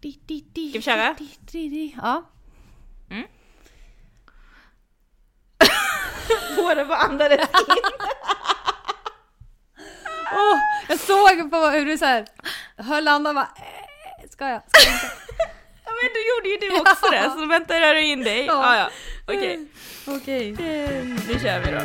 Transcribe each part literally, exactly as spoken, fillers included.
Di, di, di, ska vi köra? Di, di, di. Ja. Mm. Båda var andades in. Oh, jag såg på hur du så här höll andan bara, eh, ska jag? Ska jag inte? Ja, men du gjorde ju du också ja. det, så vänta där du in dig. Ja, ah, ja. Okej. Okay. Okej. Okay. Mm. Nu kör vi då.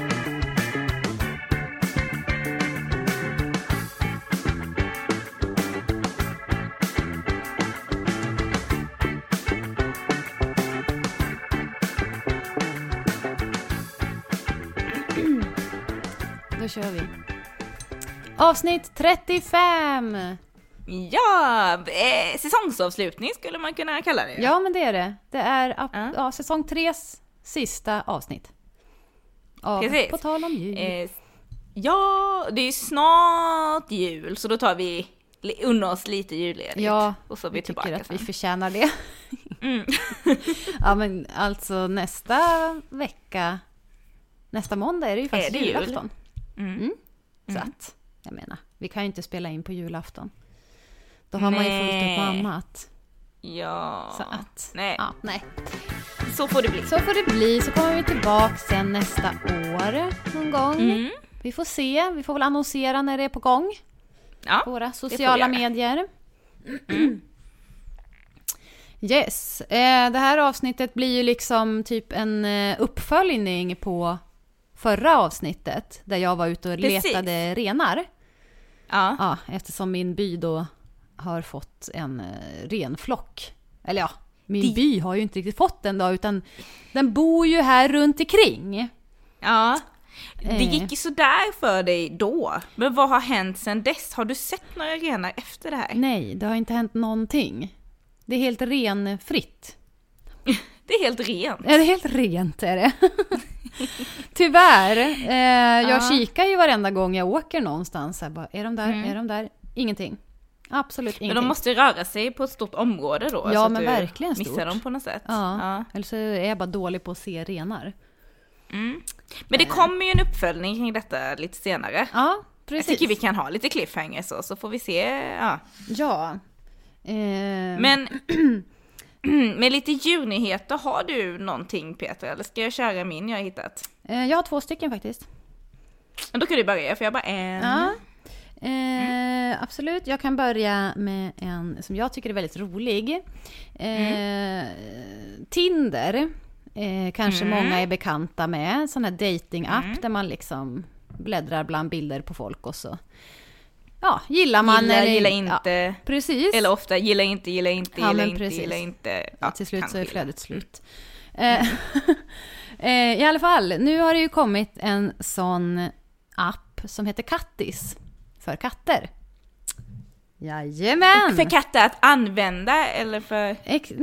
Då kör vi. Avsnitt trettiofem. Ja, eh, säsongsavslutning skulle man kunna kalla det. Ja, men det är det. Det är ap- uh. ja, säsong tres sista avsnitt. Av, precis. På tal om jul. Eh, ja, det är snart jul, så då tar vi unna oss lite julledigt. Ja, och så vi, vi tillbaka tycker att sen. Vi förtjänar det. Mm. Ja, men alltså nästa vecka, nästa måndag är det ju faktiskt det julafton. Mm. Mm. Så att, jag menar, vi kan ju inte spela in på julafton. Då har nej. man ju fullt upp på annat. Ja. Så att, nej. Ja, nej. Så får det bli. Så får det bli. Så kommer vi tillbaka sen nästa år någon gång. Mm. Vi får se. Vi får väl annonsera när det är på gång. Ja, på våra sociala medier. Mm. Yes. Eh, det här avsnittet blir ju liksom typ en uppföljning på förra avsnittet där jag var ute och Precis. letade renar. Ja. Ja, eftersom min by då har fått en renflock. Eller ja, min det... by har ju inte riktigt fått den då, utan den bor ju här runt omkring. Ja. Det gick ju sådär för dig då. Men vad har hänt sen dess? Har du sett några renar efter det här? Nej, det har inte hänt någonting. Det är helt renfritt. Det är helt rent. Ja, det är helt rent är det. Tyvärr. Eh, jag ja. kikar ju varenda gång jag åker någonstans. Här, bara, är de där? Mm. Är de där? Ingenting. Absolut ingenting. Men de måste röra sig på ett stort område då. Ja, så men att du verkligen missar stort. Dem på något sätt. Ja. Ja. Eller så är jag bara dålig på att se renar. Mm. Men det kommer ju en uppföljning kring detta lite senare. Ja, precis. Jag tycker vi kan ha lite cliffhanger så, så får vi se. Ja. ja. Eh. Men... Med lite julnyheter, har du någonting Peter? Eller ska jag köra min jag har hittat? Jag har två stycken faktiskt. Men då kan du börja, för jag har bara en. Ja. Eh, mm. Absolut, jag kan börja med en som jag tycker är väldigt rolig. Eh, mm. Tinder, eh, kanske mm. många är bekanta med. Sån här dating-app mm. där man liksom bläddrar bland bilder på folk och så. Ja, gillar man gillar, eller gillar inte. Ja, precis. Eller ofta gillar inte, gillar inte, ja, gillar inte, gillar inte. Ja, till slut så är flödet slut. Mm. Mm. I alla fall, nu har det ju kommit en sån app som heter Kattis för katter. Jajamän. Och för katter att använda eller för... Ex- äh,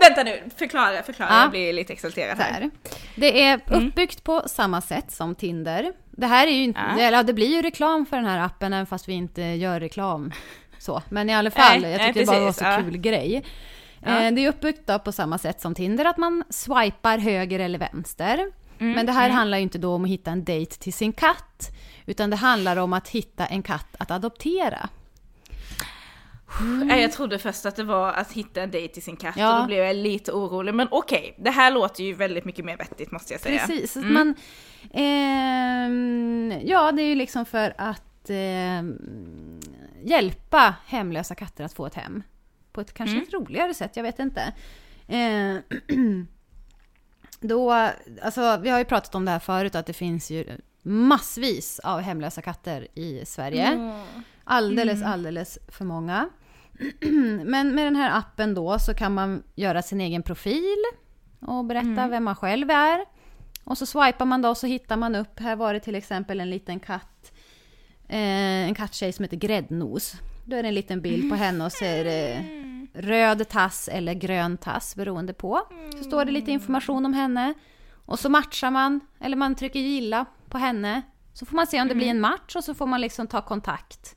vänta nu, förklara, förklara. Ja. Jag blir lite exalterad här. här. Det är uppbyggt mm. på samma sätt som Tinder. Det här är ju inte, ja. det, det blir ju reklam för den här appen även fast vi inte gör reklam så. Men i alla fall, nej, jag tyckte nej, det bara var så ja. kul grej. Ja. Eh, det är uppbyggt då på samma sätt som Tinder att man swipar höger eller vänster. Mm. Men det här mm. handlar ju inte då om att hitta en dejt till sin katt, utan det handlar om att hitta en katt att adoptera. Mm. Jag trodde först att det var att hitta en dejt till sin katt ja. och då blev jag lite orolig. Men okej, det här låter ju väldigt mycket mer vettigt måste jag säga. Precis, mm. men eh, ja det är ju liksom för att eh, hjälpa hemlösa katter att få ett hem. På ett kanske mm. ett roligare sätt, jag vet inte. Eh, då, alltså vi har ju pratat om det här förut att det finns ju massvis av hemlösa katter i Sverige. Mm. Alldeles, alldeles för många. Men med den här appen då så kan man göra sin egen profil och berätta mm. vem man själv är. Och så swipar man då och så hittar man upp. Här var det till exempel en liten katt, eh, en katttjej som heter Gräddnos. Då är det en liten bild på henne och så är det röd tass eller grön tass beroende på. Så står det lite information om henne. Och så matchar man, eller man trycker gilla på henne. Så får man se om det mm. blir en match och så får man liksom ta kontakt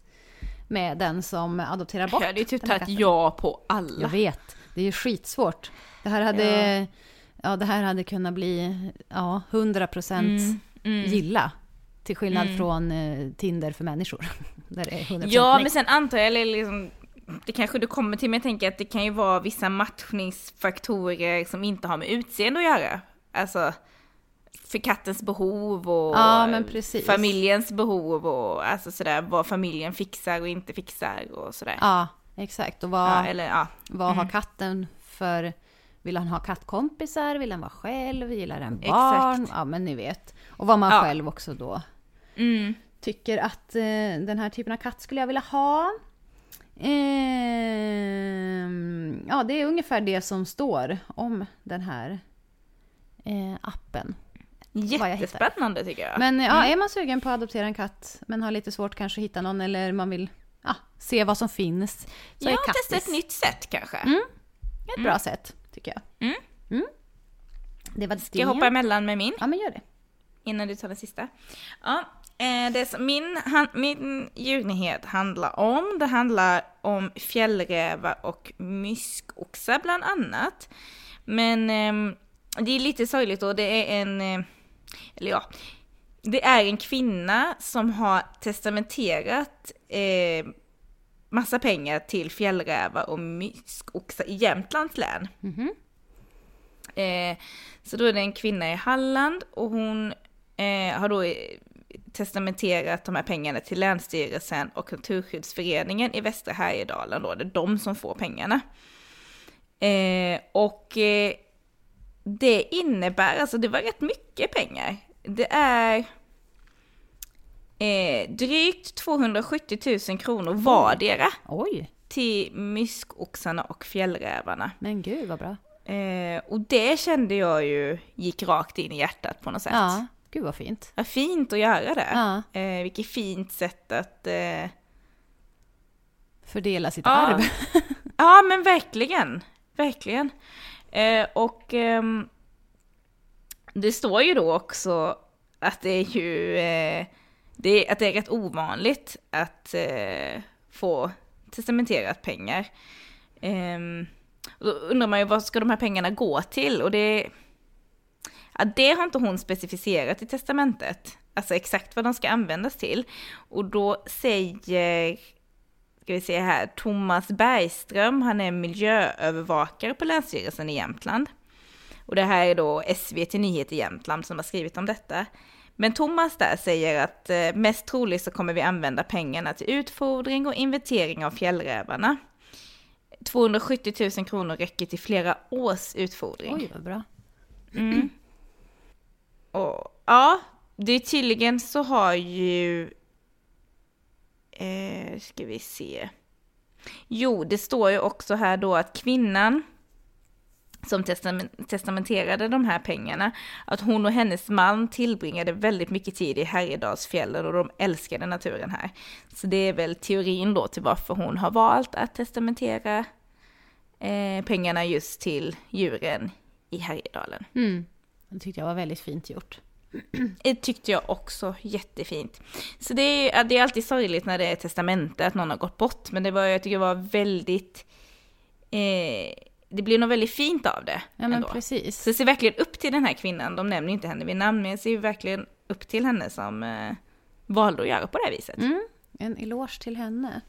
med den som adopterar bort. Ja, det är typ ett ja på alla. Jag vet, det är ju skitsvårt. Det här hade, ja. Ja, det här hade kunnat bli ja, hundra procent mm. Mm. gilla. Till skillnad mm. från eh, Tinder för människor. Där det är hundra procent ja, nej. Men sen antar jag, eller liksom, det kanske du kommer till, men jag tänker att det kan ju vara vissa matchningsfaktorer som inte har med utseende att göra. Alltså för kattens behov och ja, men precis. Familjens behov och alltså sådär, vad familjen fixar och inte fixar och sådär. Ja, exakt. Och vad, ja, eller, ja. vad mm. har katten för... Vill han ha kattkompisar? Vill han vara själv? Gillar han barn? Exakt. Ja, men ni vet. Och vad man ja. själv också då mm. tycker att eh, den här typen av katt skulle jag vilja ha. Eh, ja, det är ungefär det som står om den här eh, appen. Jättespännande jag tycker jag. Men ja, mm. är man sugen på att adoptera en katt men har lite svårt kanske att hitta någon eller man vill ja, se vad som finns så jag är Kattis. Testat ett nytt sätt kanske. Mm. Ett mm. bra sätt. Tycker jag. Mm. Mm. Det var det. Ska jag hoppa emellan med min? Ja, men gör det. Innan du tar den sista. Ja, eh, det är så, min, han, min djurnyhet handlar om. Det handlar om fjällrävar och myskoxar bland annat. Men eh, det är lite sorgligt och det är en... Eh, eller ja... Det är en kvinna som har testamenterat... Eh, massa pengar till fjällrävar och myskoxar i Jämtlands län. Mm-hmm. Eh, så då är det en kvinna i Halland och hon eh, har då testamenterat de här pengarna till Länsstyrelsen och Naturskyddsföreningen i Västra Härjedalen. Då är det de som får pengarna. Eh, och eh, det innebär, alltså det var rätt mycket pengar. Det är... Eh, drygt tvåhundrasjuttio tusen kronor vardera. Oj. Till myskoxarna och fjällrävarna. Men gud vad bra. Eh, och det kände jag ju gick rakt in i hjärtat på något sätt. Ja, gud vad fint. Vad fint att göra det. Ja. Eh, vilket fint sätt att eh... fördela sitt ja. arv. Ja, men verkligen. Verkligen. Eh, och eh, det står ju då också att det är ju... Eh, Det är, att det är rätt ovanligt att eh, få testamenterat pengar. Ehm, och då undrar man ju, vad ska de här pengarna gå till? Och det, ja, det har inte hon specificerat i testamentet. Alltså exakt vad de ska användas till. Och då säger, ska vi se här, Thomas Bergström, han är miljöövervakare på Länsstyrelsen i Jämtland. Och det här är då S V T Nyheter i Jämtland som har skrivit om detta. Men Thomas där säger att mest troligt så kommer vi använda pengarna till utfodring och inventering av fjällrävarna. tvåhundrasjuttio tusen kronor räcker till flera års utfodring. Oj, vad bra. Mm. Och, ja, det är tydligen så har ju... Eh, ska vi se... Jo, det står ju också här då att kvinnan... som testamenterade de här pengarna, att hon och hennes man tillbringade väldigt mycket tid i Härjedalsfjällen och de älskade naturen här. Så det är väl teorin då till varför hon har valt att testamentera eh, pengarna just till djuren i Härjedalen. Mm. Det tyckte jag var väldigt fint gjort. Det tyckte jag också, jättefint. Så det är, det är alltid sorgligt när det är testamente att någon har gått bort, men det var, jag tycker det var väldigt... Eh, Det blir nog väldigt fint av det. Ja, men precis. Så det ser verkligen upp till den här kvinnan. De nämner inte henne vid namn, men det ser verkligen upp till henne som eh, valde att göra på det här viset. Mm. En eloge till henne.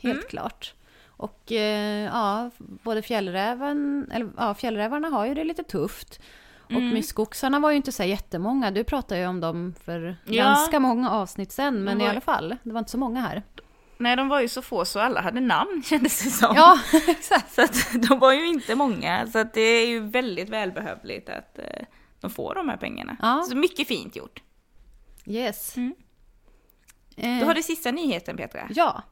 Helt mm. klart. Och eh, ja, både fjällräven, eller, ja, fjällrävarna har ju det lite tufft. Och mm. myskoxarna var ju inte så jättemånga. Du pratade ju om dem för ja. ganska många avsnitt sen, men var... i alla fall. Det var inte så många här. Nej, de var ju så få så alla hade namn, kändes det som. Ja, exakt. Så att, de var ju inte många. Så att det är ju väldigt välbehövligt att eh, de får de här pengarna. Ja. Så mycket fint gjort. Yes. Mm. Eh, Då har du sista nyheten, Petra. Ja.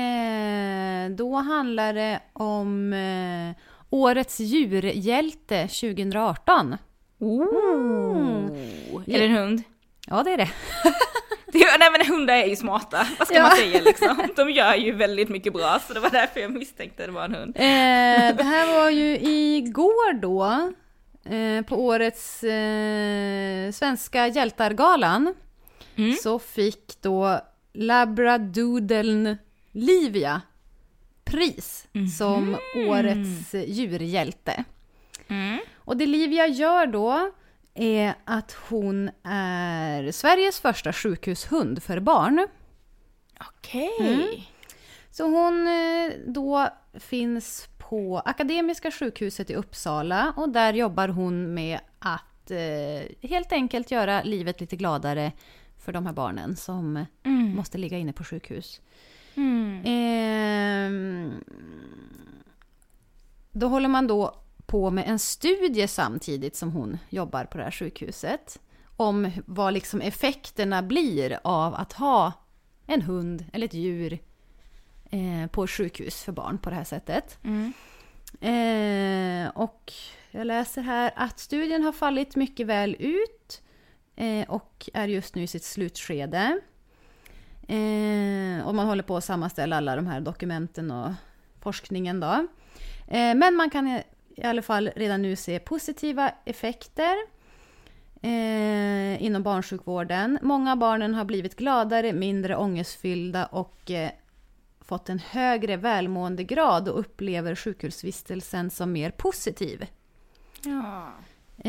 Eh, då handlar det om eh, årets djurhjälte tjugo arton. Oh. Mm. Är det en hund? Ja, det är det. Nej, men hundar är ju smarta. Vad ska ja. man säga liksom? De gör ju väldigt mycket bra, så det var därför jag misstänkte att det var en hund. Eh, det här var ju igår då eh, på årets eh, svenska hjältargalan mm. så fick då Labradoodeln Livia pris mm. som årets djurhjälte. Mm. Och det Livia gör då är att hon är Sveriges första sjukhushund för barn. Okej. Mm. Så hon då finns på Akademiska sjukhuset i Uppsala, och där jobbar hon med att eh, helt enkelt göra livet lite gladare för de här barnen som mm. måste ligga inne på sjukhus. Mm. Eh, då håller man då på med en studie samtidigt som hon jobbar på det här sjukhuset om vad liksom effekterna blir av att ha en hund eller ett djur eh, på sjukhus för barn på det här sättet. Mm. Eh, och jag läser här att studien har fallit mycket väl ut eh, och är just nu i sitt slutskede. Eh, och man håller på att sammanställa alla de här dokumenten och forskningen då. Eh, men man kan i alla fall redan nu se positiva effekter eh, inom barnsjukvården. Många barnen har blivit gladare, mindre ångestfyllda och eh, fått en högre välmåendegrad och upplever sjukhusvistelsen som mer positiv. Ja.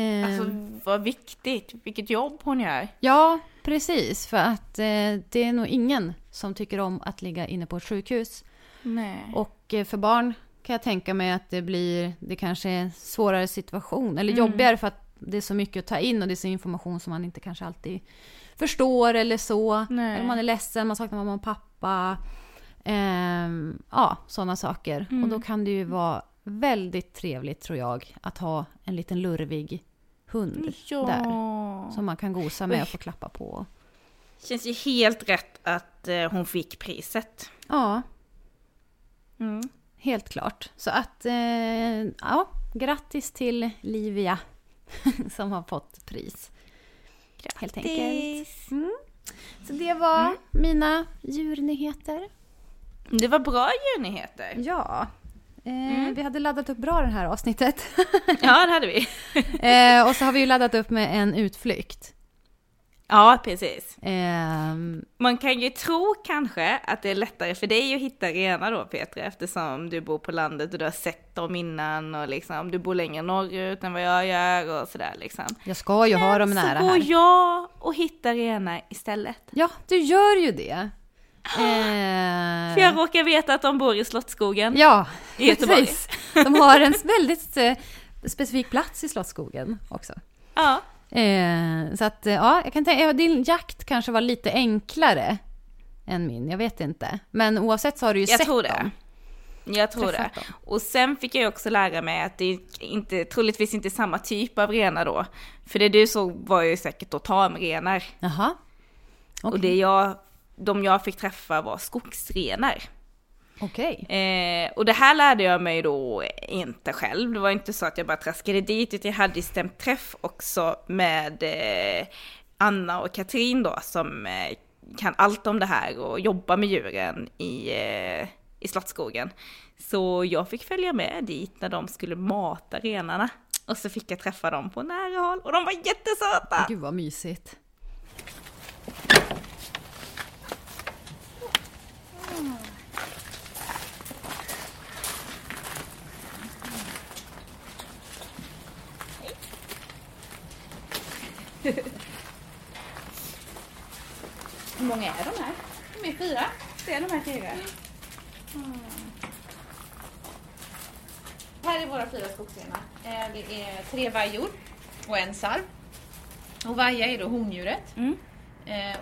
Eh, alltså vad viktigt, vilket jobb hon gör. Ja, precis, för att eh, det är nog ingen som tycker om att ligga inne på ett sjukhus. Nej. Och eh, för barn kan jag tänka mig att det blir, det kanske är en svårare situation eller mm. jobbigare för att det är så mycket att ta in och det är så information som man inte kanske alltid förstår eller så. Nej. Eller man är ledsen, man saknar mamma och pappa. Ehm, ja, sådana saker. Mm. Och då kan det ju vara väldigt trevligt, tror jag, att ha en liten lurvig hund ja. där som man kan gosa med och få klappa på. Det känns ju helt rätt att hon fick priset. Ja. Mm. Helt klart. Så att, eh, ja, grattis till Livia som har fått pris. Grattis. Helt enkelt. Mm. Så det var mm. mina djurnyheter. Det var bra djurnyheter. Ja. Eh, mm. Vi hade laddat upp bra det här avsnittet. Ja, det hade vi. eh, och så har vi ju laddat upp med en utflykt. Ja, precis. Um, Man kan ju tro kanske att det är lättare för dig att hitta rena då, Petra, eftersom du bor på landet och du har sett dem innan och liksom, du bor längre norrut än vad jag gör och sådär liksom. Jag ska ju men ha dem nära här. Men så går jag och hittar rena istället. Ja, du gör ju det. Eh... För jag råkar veta att de bor i Slottskogen. Ja, i Göteborg. Precis. De har en väldigt specifik plats i Slottskogen också. Ja. Eh, så att ja, jag kan tänka, din jakt kanske var lite enklare än min, jag vet inte. Men oavsett så har du ju jag sett tror det. dem. Jag tror det. Dem. Och sen fick jag också lära mig att det inte, troligtvis inte är samma typ av renar då. För det du såg var ju säkert då tamrenar. Jaha. Okay. Och det jag, de jag fick träffa var skogsrenar. Okej. Eh, och det här lärde jag mig då inte själv. Det var inte så att jag bara traskade dit, utan jag hade stämt träff också med eh, Anna och Katrin då, som eh, kan allt om det här och jobbar med djuren i, eh, i Slottskogen. Så jag fick följa med dit när de skulle mata renarna. Och så fick jag träffa dem på nära håll, och de var jättesöta. Gud vad mysigt. Hur många är de här? De är fyra. Det är de här fyra. Mm. Här är våra fyra skogsrenar. Det är tre varjor och en sarv. Och varje är då hondjuret. Mm.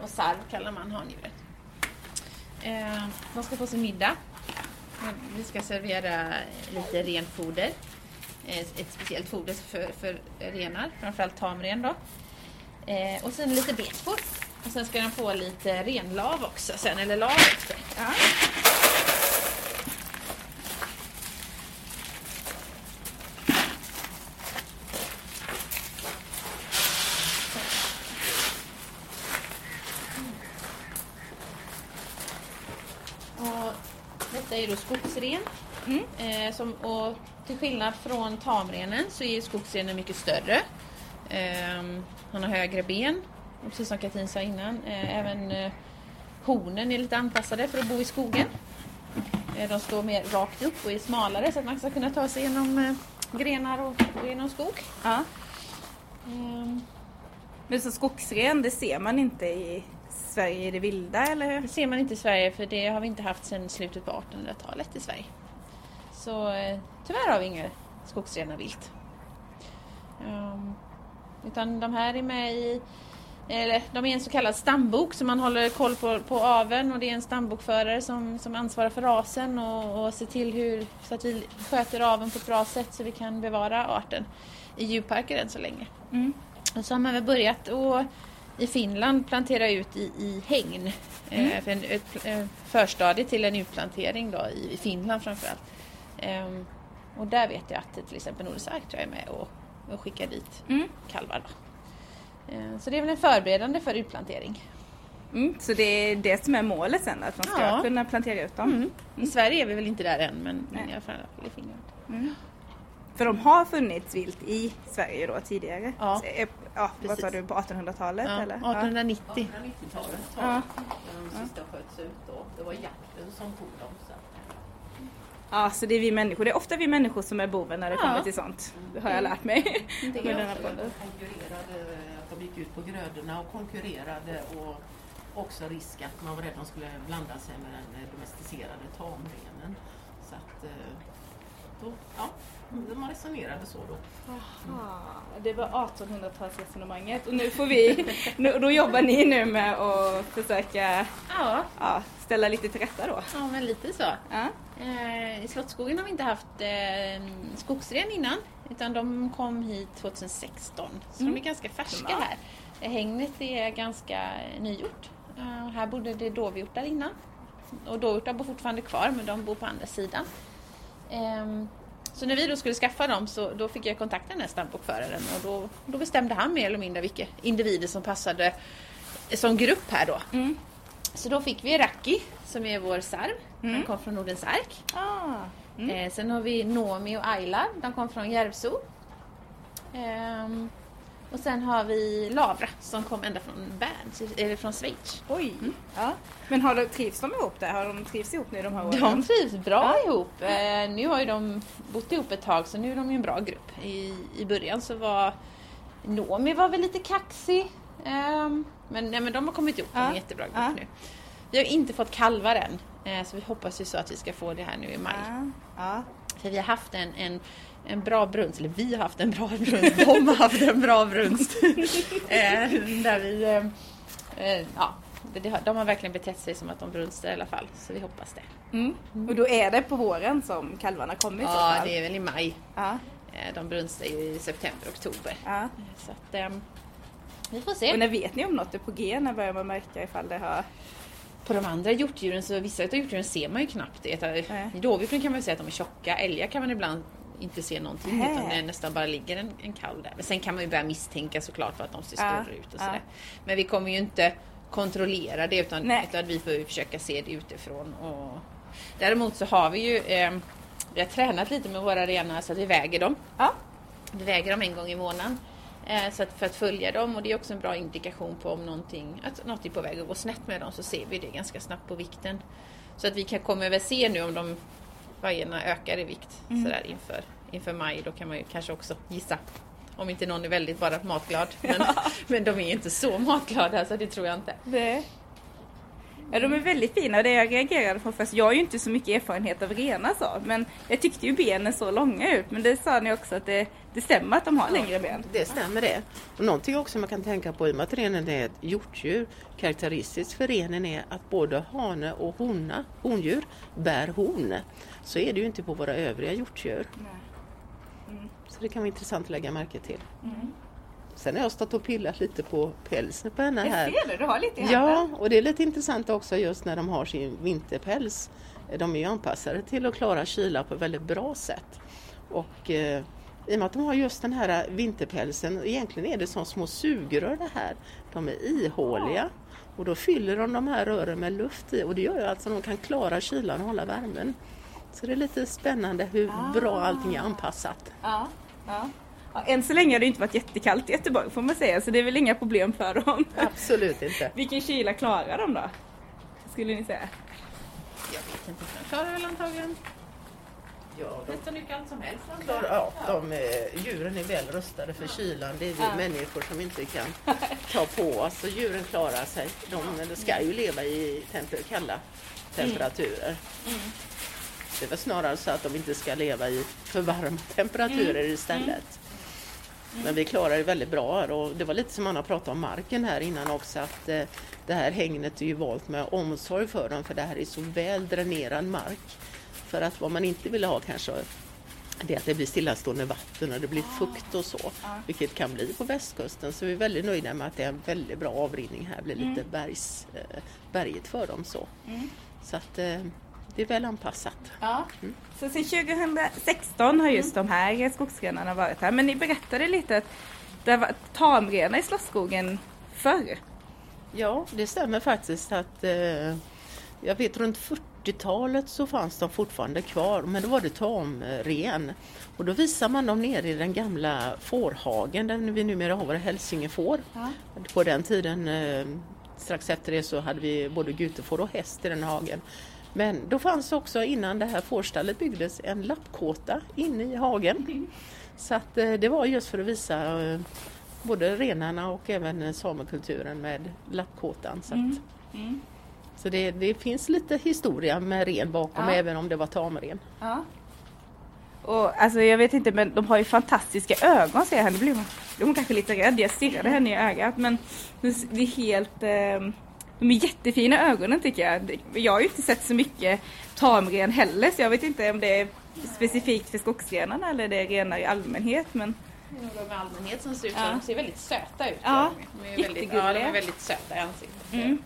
Och sarv kallar man handjuret. De ska få sin middag. Vi ska servera lite renfoder. Ett speciellt foder för, för renar, framförallt tamren då. Eh, och sen lite betor. Och sen ska den få lite renlav också sen, eller lav också. Ja. Och detta är då skogsren. Mm. Eh, som, och till skillnad från tamrenen så är skogsrenen mycket större. Eh, Han har högre ben, precis som Katrin sa innan. Även hornen är lite anpassade för att bo i skogen. De står mer rakt upp och är smalare så att man ska kunna ta sig genom grenar och genom skog. Ja. Men så skogsren, det ser man inte i Sverige i det vilda, eller hur? Det ser man inte i Sverige, för det har vi inte haft sedan slutet på artonhundratalet i Sverige. Så eh, tyvärr har vi inga skogsrenar vilt. Um, utan de här är med i... Eller, de är en så kallad stambok som man håller koll på, på aveln, och det är en stambokförare som, som ansvarar för rasen och, och ser till hur, så att vi sköter aveln på ett bra sätt så vi kan bevara arten i djurparker än så länge. Mm. Och så har man väl börjat att i Finland plantera ut i, i hägn, mm. eh, för en, ett, ett förstadie till en utplantering då, i, i Finland framförallt. Eh, och där vet jag att till exempel Nordens Ark är med och, och skickar dit mm. kalvar då. Så det är väl en förberedande för utplantering. Mm, så det är det som är målet sen, att man ska ja. kunna plantera ut dem. Mm. Mm. I Sverige är vi väl inte där än, men i alla fall i Finland. Mm. För de har funnits vilt i Sverige då tidigare. Ja. Så, ja, vad sa du, på artonhundratalet? Ja. Eller? artonhundranittio. artonhundranittiotalet. Ja. Ja. De sista sköts ut då. Det var jakten som tog dem sen. Ja, så det är vi människor. Det är ofta vi människor som är boven när det ja. kommer till sånt. Det har jag lärt mig. Det är jag de gick ut på grödorna och konkurrerade, och också risk att man var rädd att de skulle blanda sig med den domesticerade tamrenen. Så att då, ja, man resonerade så då. Mm. Aha, det var artonhundratalsresonemanget, och nu får vi, nu, då jobbar ni nu med att försöka ja. Ja, ställa lite till rätta då. Ja, men lite så. Ja. I Slottskogen har vi inte haft eh, skogsren innan, utan de kom hit tjugohundrasexton. Så mm. de är ganska färska ja. här. Hängnet är ganska nygjort. Uh, här bodde det dovhjortar innan. Och dovhjortar bor fortfarande kvar, men de bor på andra sidan. Um, så när vi då skulle skaffa dem, så då fick jag kontakta den här stambokföraren. Och då, då bestämde han mer eller mindre vilka individer som passade som grupp här då. Mm. Så då fick vi Rakki, som är vår sarv. Mm. Han kom från Nordens Ark. Ah. Mm. Eh, sen har vi Nomi och Ayla. De kom från Järvsö. Ehm, och sen har vi Lavra, som kom ända från Bern, eller från Schweiz. Oj. Mm. Ja. Men har de, trivs de ihop där? Har de trivs ihop nu de här åren? De trivs bra ja. ihop. Eh, nu har ju de bott ihop ett tag, så nu är de ju en bra grupp. I, i början så var Nomi var väl lite kaxig. Um, men, nej, men de har kommit ihop, de är en jättebra grupp ja. nu. Vi har inte fått kalvar än, eh, så vi hoppas ju så att vi ska få det här nu i maj. Ja. Ja. För vi har haft en, en, en bra brunst, eller vi har haft en bra brunst, de har haft en bra brunst. eh, där vi, eh, ja, det, de har verkligen betett sig som att de brunstar i alla fall, så vi hoppas det. Mm. Mm. Och då är det på våren som kalvarna kommer? Ja, det är väl i maj. Ja. Eh, de brunstar ju i september, oktober. Ja. Så att... Eh, vi får se. Och när vet ni om något är på G, när börjar man märka ifall det har... På de andra hjortdjuren, så vissa av hjortdjuren ser man ju knappt det. I dovhjorten kan man ju säga att de är tjocka, älgar kan man ibland inte se någonting, nej. Utan det nästan bara ligger en, en kalv där. Men sen kan man ju börja misstänka såklart för att de ser större ja. ut och sådär. Ja. Men vi kommer ju inte kontrollera det, utan, utan vi får ju försöka se det utifrån. Och... Däremot så har vi ju, eh, vi har tränat lite med våra renar så att vi väger dem. Ja. Vi väger dem en gång i månaden. Så att, för att följa dem, och det är också en bra indikation på om någonting, att något är på väg att gå snett med dem, så ser vi det ganska snabbt på vikten. Så att vi kan komma över se nu om de vargarna ökar i vikt mm. sådär inför, inför maj, då kan man ju kanske också gissa. Om inte någon är väldigt bara matglad, men, ja. men de är inte så matglada, så det tror jag inte. Nej. Ja, de är väldigt fina, och det jag reagerade på först, jag har ju inte så mycket erfarenhet av renar så, men jag tyckte ju benen så långa ut, men det sa ni också att det, det stämmer att de har längre ben. Det stämmer det. Och någonting också man kan tänka på i och med att renen är ett hjortdjur, karaktäristiskt för renen är att både hane och hona, hondjur bär horn. Så är det ju inte på våra övriga hjortdjur. Nej. Mm. Så det kan vara intressant att lägga märke till. Mm. Sen har jag stått och pillat lite på pälsen på henne här. Jag ser det, du har lite i handen. Ja, och det är lite intressant också just när de har sin vinterpäls. De är ju anpassade till att klara kyla på ett väldigt bra sätt. Och eh, i och med att de har just den här vinterpälsen, egentligen är det som små sugrör det här. De är ihåliga och då fyller de de här rören med luft i. Och det gör ju alltså att de kan klara kylan och hålla värmen. Så det är lite spännande hur ah. bra allting är anpassat. Ja, ja. Ja, än så länge har det inte varit jättekallt i Göteborg får man säga, så det är väl inga problem för dem. Absolut inte. Vilken kyla klarar de då? Skulle ni säga? Jag vet inte, de klarar väl antagligen Ja, de hittar mycket allt som helst. De klarar, ja, ja. De, djuren är väl rustade för kylan. Det är vi ja. människor som inte kan ta på oss. Och djuren klarar sig. De, ja. de ska ju leva i temper- kalla temperaturer. Mm. Mm. Det är väl snarare så att de inte ska leva i för varma temperaturer mm. istället. Mm. Mm. Men vi klarar det väldigt bra här, och det var lite som man har pratat om marken här innan också, att eh, det här hängnet är ju valt med omsorg för dem, för det här är så väl dränerad mark. För att vad man inte vill ha kanske det är att det blir stillastående vatten och det blir fukt och så, vilket kan bli på västkusten. Så vi är väldigt nöjda med att det är en väldigt bra avrinning här, blir lite bergs, eh, berget för dem så. Mm. Så att... Eh, det är väl anpassat. Ja. Mm. Så sedan tjugo sexton har just mm. de här skogsrenarna varit här. Men ni berättade lite att det var tamrenar i Slottskogen förr. Ja, det stämmer faktiskt att eh, jag vet runt fyrtiotalet så fanns de fortfarande kvar. Men då var det tamren. Och då visar man dem ner i den gamla fårhagen där vi numera har våra hälsingefår. Ja. På den tiden, eh, strax efter det så hade vi både gutefår och häst i den hagen. Men då fanns också innan det här fårstallet byggdes en lappkåta inne i hagen. Mm. Så att det var just för att visa både renarna och även samekulturen med lappkåtan. Så, att, mm. Mm. så det, det finns lite historia med ren bakom, ja. även om det var tamren. Ja. Och alltså jag vet inte, men de har ju fantastiska ögon, säger jag. Det blir man, de är kanske lite rädd, jag stirrade henne i ögat. Men det är helt... Eh... De är jättefina ögonen tycker jag. Jag har ju inte sett så mycket tamren heller, så jag vet inte om det är specifikt för skogsrenarna eller det är renar i allmänhet. Men... De i allmänhet som ser ut, ja. de ser väldigt söta ut. Ja, de är väldigt, ja, de är väldigt söta i ansiktet. Mm.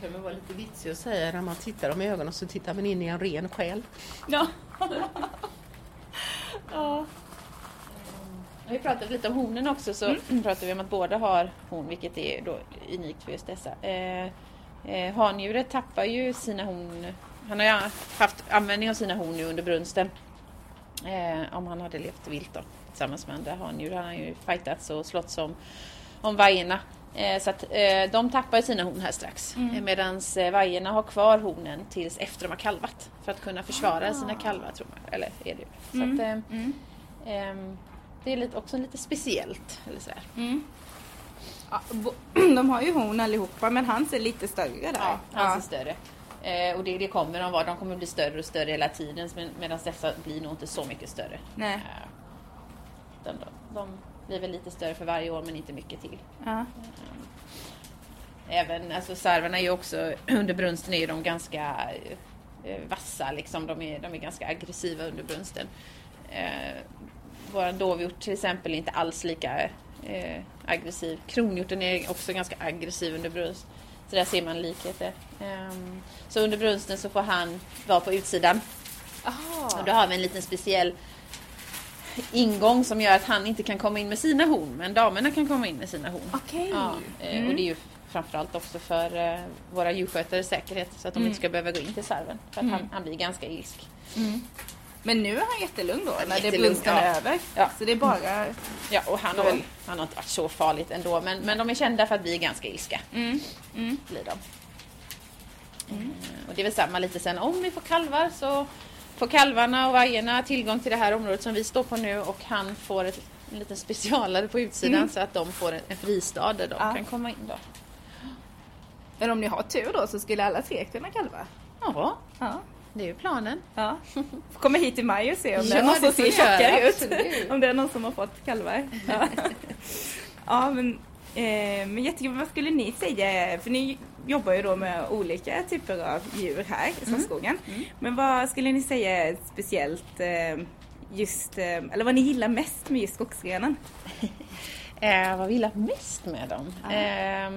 Det kan vara lite vitsigt att säga när man tittar dem i ögonen och så tittar man in i en ren själ. Ja. ja. Vi pratade lite om hornen också, så mm. pratade vi om att båda har horn, vilket är då unikt för just dessa. Eh, eh, handjuret tappar ju sina horn, han har ju haft användning av sina horn under brunsten, eh, om han hade levt vilt då, tillsammans med andra handjur. Han har ju fightats och slått om, om vajerna, eh, så att eh, de tappar sina horn här strax, mm. eh, medan eh, vajerna har kvar hornen tills efter de har kalvat, för att kunna försvara ah. sina kalvar, tror man, eller är det ju. Så mm. att, eh, mm. eh, det är lite, också lite speciellt. Eller så här. Mm. Ja, bo, de har ju horn allihopa, men hans är lite större där. Ja, hans ja. är större. Eh, och det, det kommer de vara. De kommer bli större och större hela tiden, med, medan dessa blir nog inte så mycket större. Nej. Eh, de, de, de blir väl lite större för varje år, men inte mycket till. Ja. Mm. Även, alltså sarverna är ju också, under brunsten är de ganska eh, vassa. Liksom. De, är, de är ganska aggressiva under brunsten. Eh, Vår dovhjort till exempel är inte alls lika eh, aggressiv. Kronhjorten är också ganska aggressiv under brunst. Så där ser man likheter. Um, så under brunsten så får han vara på utsidan. Aha. Och då har vi en liten speciell ingång som gör att han inte kan komma in med sina horn. Men damerna kan komma in med sina horn. Okej. Ja, mm. Och det är ju framförallt också för eh, våra djurskötares säkerhet. Så att de mm. inte ska behöva gå in till sarven. För att mm. han, han blir ganska ilsk. Mm. Men nu är han jättelugn då, när jättelugn, det blunstrar ja. över. Ja. Så det är bara... Ja, och han har, väl, han har inte varit så farligt ändå. Men, men de är kända för att bli ganska ilska. Mm. Mm. Blir de. Mm. Och det är väl samma lite sen. Om vi får kalvar så får kalvarna och vargarna tillgång till det här området som vi står på nu. Och han får ett, en liten specialare på utsidan mm. så att de får en, en fristad där de ja. kan komma in då. Men om ni har tur då så skulle alla tre kunna kalva? Ja, ja. Det är ju planen. Ja. Får komma hit i maj och se om ja, det är någon som ser tjockare ut. Om det är någon som har fått kalvar. Ja, ja men, eh, men jättekul. Vad skulle ni säga? För ni jobbar ju då med olika typer av djur här i Slottskogen. Mm. Mm. Men vad skulle ni säga speciellt eh, just, eh, eller vad ni gillar mest med just skogsrenen? eh, vad vi gillar mest med dem? Ah. Eh,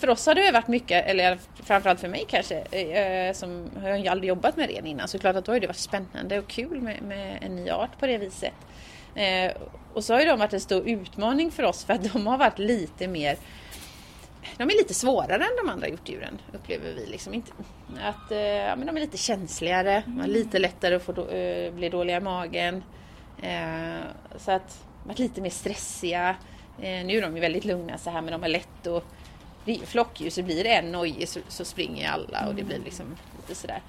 För oss har det varit mycket, eller framförallt för mig kanske, som har jag aldrig jobbat med ren innan. Så klart att då har det varit spännande och kul med, med en ny art på det viset. Och så har de varit en stor utmaning för oss för att de har varit lite mer, de är lite svårare än de andra hjortdjuren, upplever vi. Liksom inte, att, ja, men de är lite känsligare, lite lättare att få då, bli dåliga i magen. Så att de har varit lite mer stressiga. Nu är de ju väldigt lugna så här, men de har lätt att... Flockdjur så blir det en nojig så, så springer alla och det blir liksom lite sådär.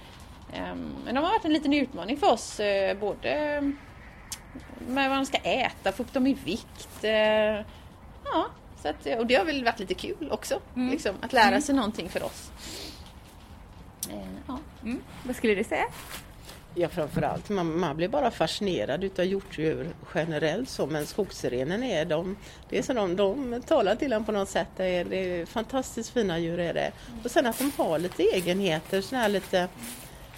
Men de har varit en liten utmaning för oss, både med vad de ska äta, få upp dem i vikt. Ja, så att, och det har väl varit lite kul också, mm. liksom, att lära sig mm. någonting för oss. Ja. Mm. Vad skulle du säga? Ja, framförallt. Man, man blir bara fascinerad utav hjortdjur generellt så, men skogssirenen är de, det är som de, de talar till en på något sätt. Det är, det är fantastiskt fina djur är det. Och sen att de har lite egenheter, sådana här lite,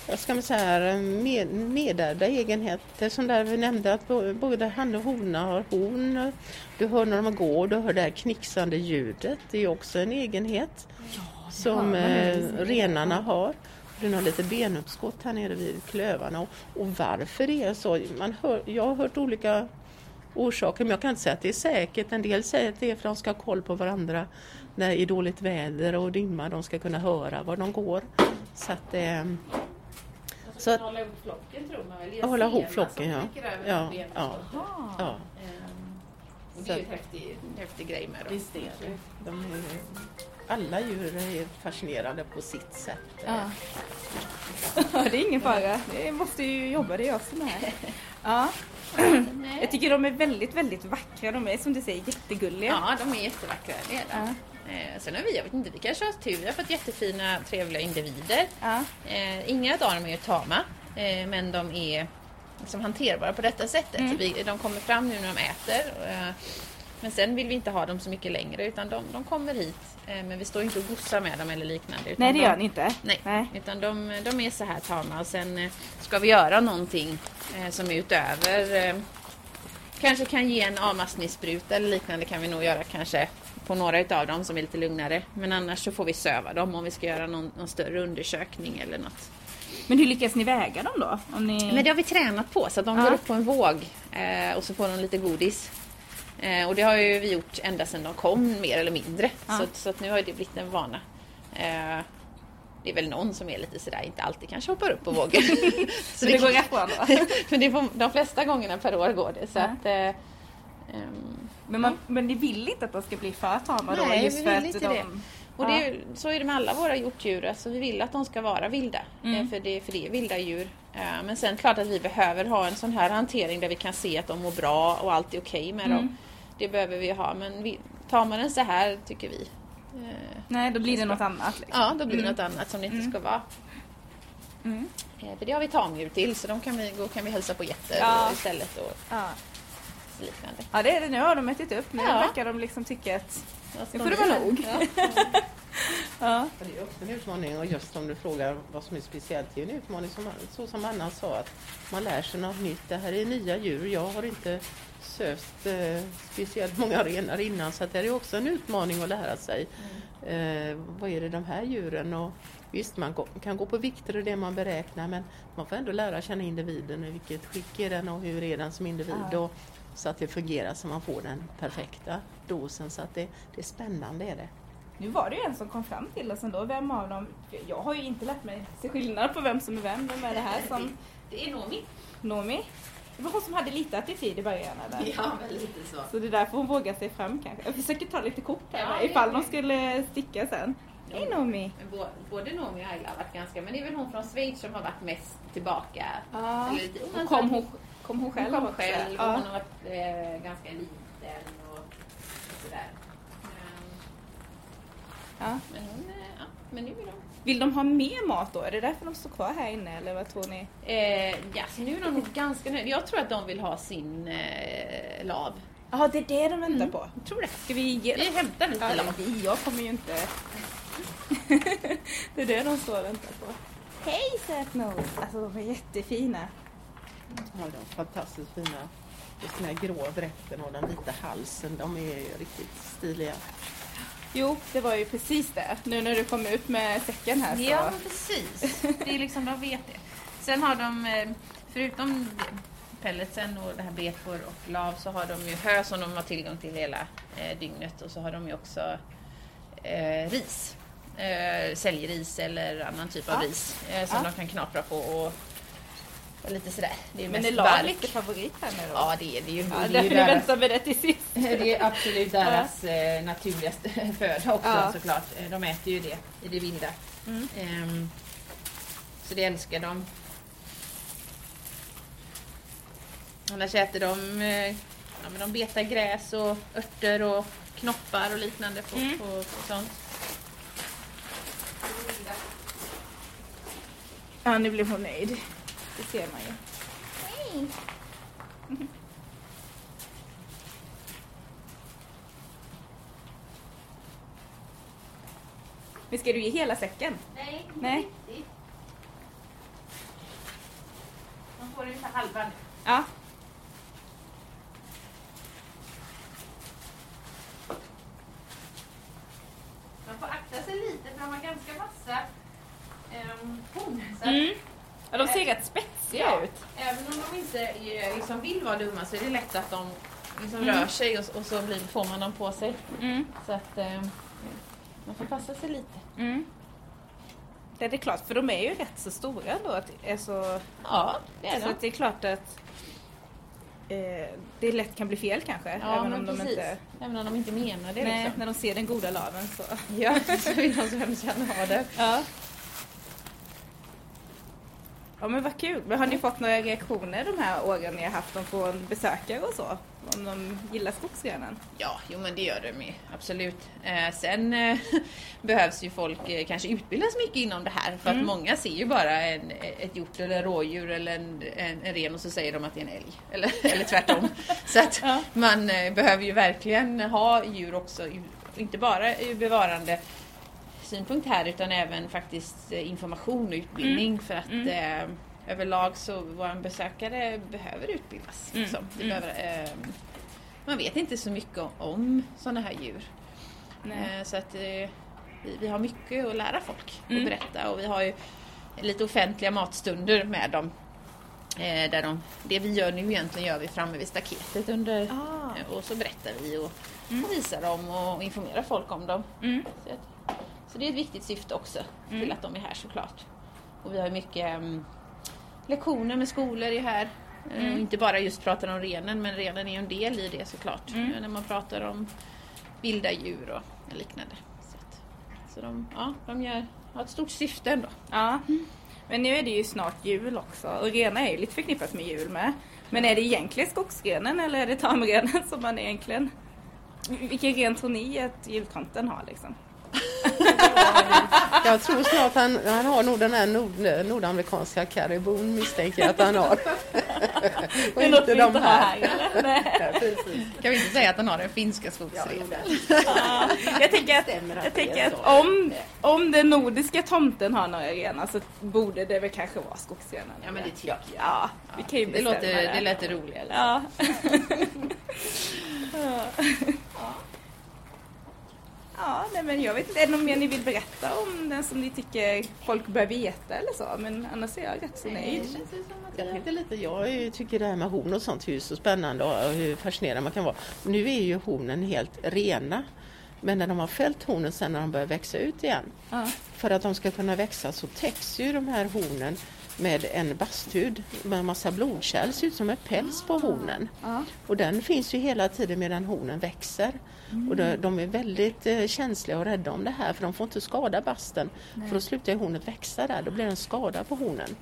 jag ska man säga, med, medärda egenheter som där vi nämnde att både han och hona har horn. Du hör när de går, du hör det här knicksande ljudet. Det är också en egenhet ja, som eh, renarna har. Den har lite benuppskott här nere vid klövarna. Och, och varför det är så? Man hör, jag har hört olika orsaker, men jag kan inte säga att det är säkert. En del säger att det är för att de ska ha koll på varandra när det är dåligt väder och dimma. De ska kunna höra var de går. Så att... Eh, så att hålla ihop flocken tror man väl. Hålla ihop flocken, ja. Ja, ja, ja. ja. Och det är ju en häftig, häftig grej med dem. Visst är det. De är, alla djur är fascinerande på sitt sätt. Ja. Det är ingen fara. Det måste ju jobba, det är jag som är. Ja. Jag tycker de är väldigt, väldigt vackra. De är som du säger jättegulliga. Ja, de är jättevackra. Det är det. Ja. Sen har vi, jag vet inte, vi kanske har tur. Vi har fått jättefina, trevliga individer. Ja. Eh, inga av dem är tama, eh, men de är liksom hanterbara på detta sättet. Mm. Vi, de kommer fram nu när de äter. Eh, men sen vill vi inte ha dem så mycket längre, utan de, de kommer hit. Eh, men vi står inte och gossar med dem eller liknande. Utan nej, det gör de, ni inte. Nej, nej. Utan de, de är så här tama. Och sen eh, ska vi göra någonting eh, som är utöver. Eh, kanske kan ge en avmaskningsspruta eller liknande kan vi nog göra kanske. På några av dem som är lite lugnare. Men annars så får vi söva dem om vi ska göra någon, någon större undersökning eller något. Men hur lyckas ni väga dem då? Om ni... Men det har vi tränat på så att de ja. går upp på en våg eh, och så får de lite godis. Eh, och det har ju vi gjort ända sedan de kom mer eller mindre. Ja. Så, så att nu har det blivit en vana. Eh, det är väl någon som är lite sådär, inte alltid kanske hoppar upp på vågen. så, så det går rätt bra då? Men det är på, de flesta gångerna per år går det. Så ja. att... Eh, ehm, Men, man, men det vill inte att de ska bli för tama då? Nej, just vi vill inte de, det. Och det är, så är det med alla våra hjortdjur. Alltså vi vill att de ska vara vilda. Mm. För, det, för det är vilda djur. Men sen klart att vi behöver ha en sån här hantering där vi kan se att de mår bra och allt är okej okay med mm. dem. Det behöver vi ha. Men vi, tar man den så här tycker vi. Nej, då blir det, det något annat. Liksom. Ja, då blir det mm. något annat som det inte mm. ska vara. Mm. För det har vi tamdjur till. Så de kan vi, då kan vi hälsa på jätter ja. istället. Och, ja. Liknande. Ja, det är det. Nu har de ätit upp. Nu ja. verkar de liksom tycka att nu får det vara nog. Ja. ja. Det är också en utmaning. Och just om du frågar vad som är speciellt, det är en utmaning som, så som Anna sa, att man lär sig något nytt. Det här är nya djur. Jag har inte sövt eh, speciellt många renar innan, så att det är också en utmaning att lära sig. Mm. Eh, vad är det de här djuren? Och visst, man kan gå på vikter och det man beräknar, men man får ändå lära känna individen och vilket skick är den och hur är den som individ. Ja. Och så att det fungerar så man får den perfekta dosen. Så att det, det är spännande är det. Nu var det ju en som kom fram till oss ändå. Vem av dem? Jag har ju inte lärt mig se skillnad på vem som är vem. Vem är det här som... Det är Nomi. Nomi. Det var hon som hade lite attityd i början. Eller? Ja, men lite så. Så det är därför hon vågar sig fram kanske. Jag försöker ta lite kort här ja, ifall de skulle sticka sen. Hej Nomi. Både, både Nomi och Ayla har varit ganska... Men det är väl hon från Schweiz som har varit mest tillbaka. Ah, eller, och kom hon... Kom hon själv? Hon, kom själv. Ja. Hon har varit eh, ganska liten och, och sådär. Men, ja. Men, hon, ja, men nu vill de. Vill de ha mer mat då? Är det därför de står kvar här inne? Eller vad tror ni? Eh, ja, så nu är de ganska nöjda. Jag tror att de vill ha sin eh, lav. Ja, det är det de väntar mm. på. Jag tror det. Ska vi ge dem? Vi hämtar lite ja, lav. Jag kommer ju inte... det är det de står och väntar på. Hej sötnos! Alltså de är jättefina. Ja, de är fantastiskt fina. Just den här grå dräkten och den vita halsen, de är ju riktigt stiliga. Jo, det var ju precis det. Nu när du kom ut med säcken här. Så. Ja, precis. Det är liksom, de vet det. Sen har de, förutom pelletsen och det här betor och lav, så har de ju hö som de har tillgång till hela eh, dygnet. Och så har de ju också eh, ris. Eh, säljris eller annan typ av ja. ris eh, som ja. de kan knapra på och och lite sådär. Det är men är Lav lite favorit här nu då? Ja, det är det ju. Ja, det är ju deras, väntar med det till sist. Det är absolut deras ja. naturligaste föda också ja. såklart. De äter ju det i det vilda. Mm. Um, så det älskar de. Annars äter de, ja, men de betar gräs och örter och knoppar och liknande på, mm. på, på sånt. Ja, nu blev hon nöjd. Det ser man ju. Hej! Men ska du ge hela säcken? Nej, inte Nej. riktigt. Man får ungefär halva nu. Ja. Man får akta sig lite för de har ganska massa um, horn. Mm. Ja, de ser äh, rätt spetsiga ja. ut. Även om de inte liksom vill vara dumma så är det lätt att de liksom mm. rör sig och, och så blir, får man dem på sig. Mm. Så att... Um, man får passa sig lite. Mm. Det är klart, för de är ju rätt så stora då. Att är så, ja, det är så de. Att det är klart att eh, det lätt kan bli fel kanske. Ja, även, om de inte, även om de inte menar det. Nej, liksom. När de ser den goda laven så, ja, så vill de så hemskt gärna ha det. Ja. Ja, men vad kul. Men har ni fått några reaktioner de här åren ni har haft dem från besökare och så? Om de gillar skogsgrönan? Ja, jo, men det gör de ju. Absolut. Eh, sen eh, behövs ju folk eh, kanske utbildas mycket inom det här. För mm. att många ser ju bara en, ett hjort eller rådjur eller en, en, en ren och så säger de att det är en älg. Eller, eller tvärtom. Så att ja. man eh, behöver ju verkligen ha djur också. Inte bara bevarande synpunkt här utan även faktiskt information och utbildning mm. för att mm. eh, överlag så våra besökare behöver utbildas. Mm. Liksom. Det mm. behöver, eh, man vet inte så mycket om, om sådana här djur. Eh, så att eh, vi, vi har mycket att lära folk mm. och berätta och vi har ju lite offentliga matstunder med dem. Eh, där de, det vi gör nu egentligen gör vi framme vid staketet under ah. eh, och så berättar vi och, mm. och visar dem och informerar folk om dem. Mm. Så att, Så det är ett viktigt syfte också mm. till att de är här såklart. Och vi har mycket um, lektioner med skolor i här. Mm. Uh, inte bara just pratar om renen, men renen är en del i det såklart. Mm. Uh, när man pratar om vilda djur och liknande. Så, att, så de, ja, de gör, har ett stort syfte ändå. Ja, mm. men nu är det ju snart jul också. Och renar är ju lite förknippat med jul med. Men är det egentligen skogsrenen eller är det tamrenen som man egentligen... Vilken ren tror ni att jultomten har liksom? Jag tror snart han, han har nog den här nord, nordamerikanska karibon misstänker jag att han har. Och inte de inte här. Här nej. Nej, kan vi inte säga att han har den finska skogsrenen? Ja, ja, jag tänker att, jag tänker att om, om den nordiska tomten har några renar så borde det väl kanske vara skogsrenen. Ja, men det tycker jag. Ja, vi kan ju det, låter, det låter roligare. Ja. ja. Ja, nej, men jag vet inte. Är det någon mer ni vill berätta om den som ni tycker folk bör veta eller så? Men annars är jag rätt så nöjd. Jag tänkte lite, jag tycker det här med horn och sånt är ju så spännande och hur fascinerande man kan vara. Nu är ju hornen helt rena. Men när de har fällt hornen sen när de börjar växa ut igen. Uh-huh. För att de ska kunna växa så täcks ju de här hornen med en basthud med en massa blodkärl, ser ut som en päls på hornen. Ja. Och den finns ju hela tiden medan hornen växer. Mm. Och de, de är väldigt eh, känsliga och rädda om det här för de får inte skada basten. Nej. För då slutar hornet växa där, då blir det en skada på hornen.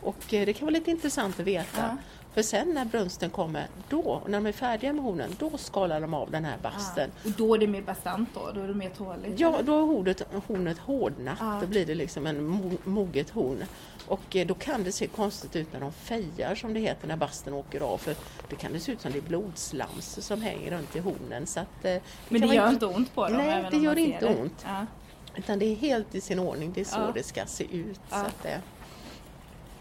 Och eh, det kan vara lite intressant att veta. Ja. För sen när brunsten kommer, då, när de är färdiga med hornen, då skalar de av den här basten. Ja. Och då är det mer bastant då? Då är det mer tåligt? Ja, då har hornet, hornet hårdnat. Ja. Då blir det liksom en mo- moget horn. Och då kan det se konstigt ut när de fejar som det heter när basten åker av. För det kan det se ut som det är blodslamser som hänger runt i hornen. Så att, det Men det gör inte ont på dem? Nej, även det gör inte det. ont. Ja. Utan det är helt i sin ordning. Det är så ja. det ska se ut. Ja. Så att det...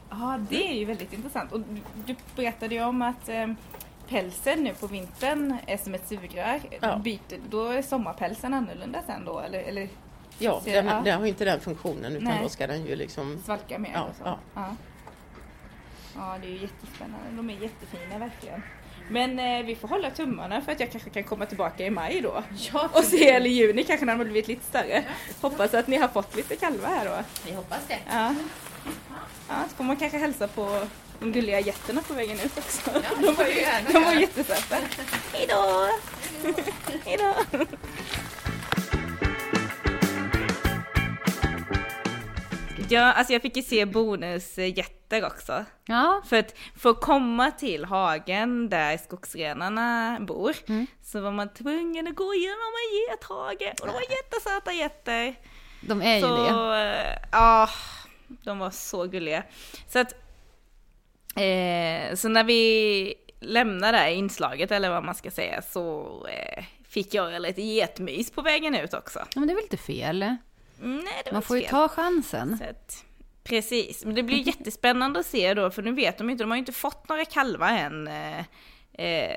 Ja, det är ju väldigt intressant. Och du berättade ju om att eh, pälsen nu på vintern är som ett sugrör. Ja. Byter, då är sommarpälsen annorlunda sen då? Eller... eller... Ja, den, ja, den har inte den funktionen utan Nej. då ska den ju liksom... Svalka mer ja, och så. Ja. Ja. ja, det är ju jättespännande. De är jättefina verkligen. Men eh, vi får hålla tummarna för att jag kanske kan komma tillbaka i maj då. Ja, och se, eller juni kanske när de har blivit lite större. Ja. Hoppas att ni har fått lite kalvar här då. Vi hoppas det. Ja, ja så får man kanske hälsa på de gulliga jätterna på vägen ut också. Ja, de var ju gärna, de var jättesöta. Hej då! Hej då! Ja, alltså jag fick ju se bonusjätter också. Ja. För att för att komma till hagen där skogsrenarna bor, mm. så var man tvungen att gå igenom en gethage. Och de var jättesöta jätter. De är så, ju det. Ja, de var så gulliga. Så att eh, så när vi lämnade det inslaget, eller vad man ska säga, så eh, fick jag lite getmys på vägen ut också. Ja, men det är väl inte fel? Nej, det man får ju fel. Ta chansen. Att, precis, men det blir jättespännande att se då, för nu vet de inte, de har ju inte fått några kalvar än eh,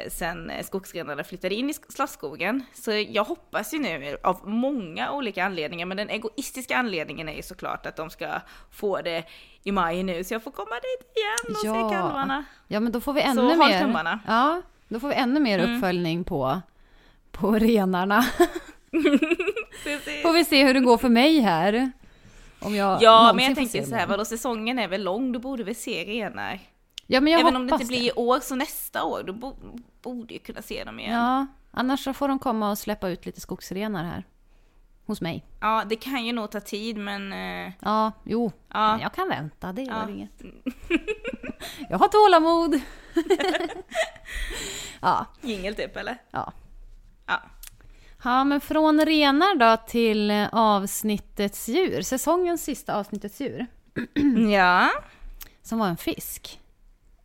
sen skogsrenarna flyttade in i Slottskogen. Så jag hoppas ju nu av många olika anledningar, men den egoistiska anledningen är ju såklart att de ska få det i maj nu, så jag får komma dit igen och ja. se kalvarna. Ja, men då får vi ännu så, mer. Ja, då får vi ännu mer mm. uppföljning på på renarna. Får vi se hur det går för mig här. Om jag ja, men jag tänker så här, vadå, säsongen är väl lång, då borde vi se renar. Ja, men jag Även om det inte det. blir i år, så nästa år, då bo- borde jag kunna se dem igen. Ja, annars så får de komma och släppa ut lite skogsrenar här. Hos mig. Ja, det kan ju nog ta tid, men... Ja, jo. Ja. Men jag kan vänta, det gör ja. inget. Jag har tålamod. Ja. Jingel typ, eller? Ja. Ja. Ja, men från renar då till avsnittets djur. Säsongens sista avsnittets djur. Ja. Som var en fisk.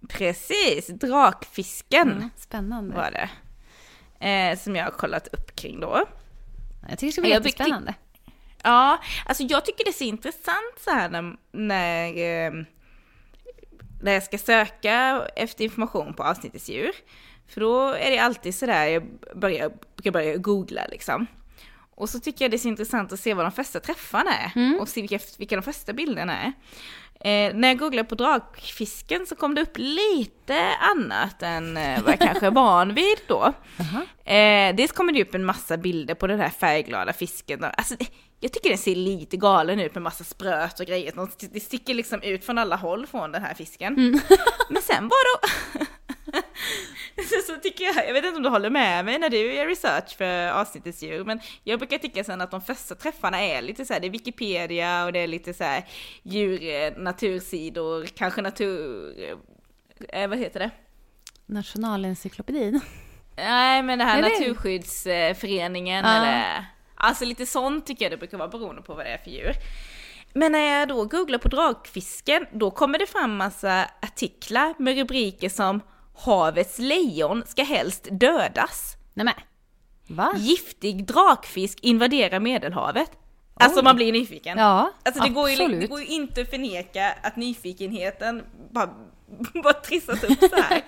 Precis, drakfisken. Mm, spännande. Var det. Eh, som jag har kollat upp kring då. Jag tycker det ska bli jag jättespännande. Tyck- ja, alltså jag tycker det är så intressant så här när... när eh, när jag ska söka efter information på avsnittets djur. För då är det alltid sådär, jag börjar, jag börjar googla liksom. Och så tycker jag det är så intressant att se vad de första träffarna är. Mm. Och se vilka, vilka de första bilderna är. Eh, när jag googlade på dragfisken så kom det upp lite annat än eh, vad jag kanske är van vid då. Uh-huh. Eh, dels kommer det upp en massa bilder på den här färgglada fisken. Alltså, jag tycker den ser lite galen ut med massa spröt och grejer. Det sticker liksom ut från alla håll från den här fisken. Mm. Men sen bara... Då... Så, så tycker jag, jag vet inte om du håller med mig när du gör research för avsnittets djur, men jag brukar tycka sen att de första träffarna är lite så här, det är Wikipedia och det är lite så här djur, natursidor, kanske natur eh, vad heter det? Nationalencyklopedin. Nej, men det här Naturskyddsföreningen ah. eller, alltså lite sånt tycker jag det brukar vara beroende på vad det är för djur. Men när jag då googlar på dragfisken, då kommer det fram massa artiklar med rubriker som "Havets lejon ska helst dödas". Nämen. Va? "Giftig drakfisk invaderar Medelhavet". Oj. Alltså man blir nyfiken. Ja, alltså det går, ju, det går ju inte att förneka att nyfikenheten bara, bara trissas upp så här.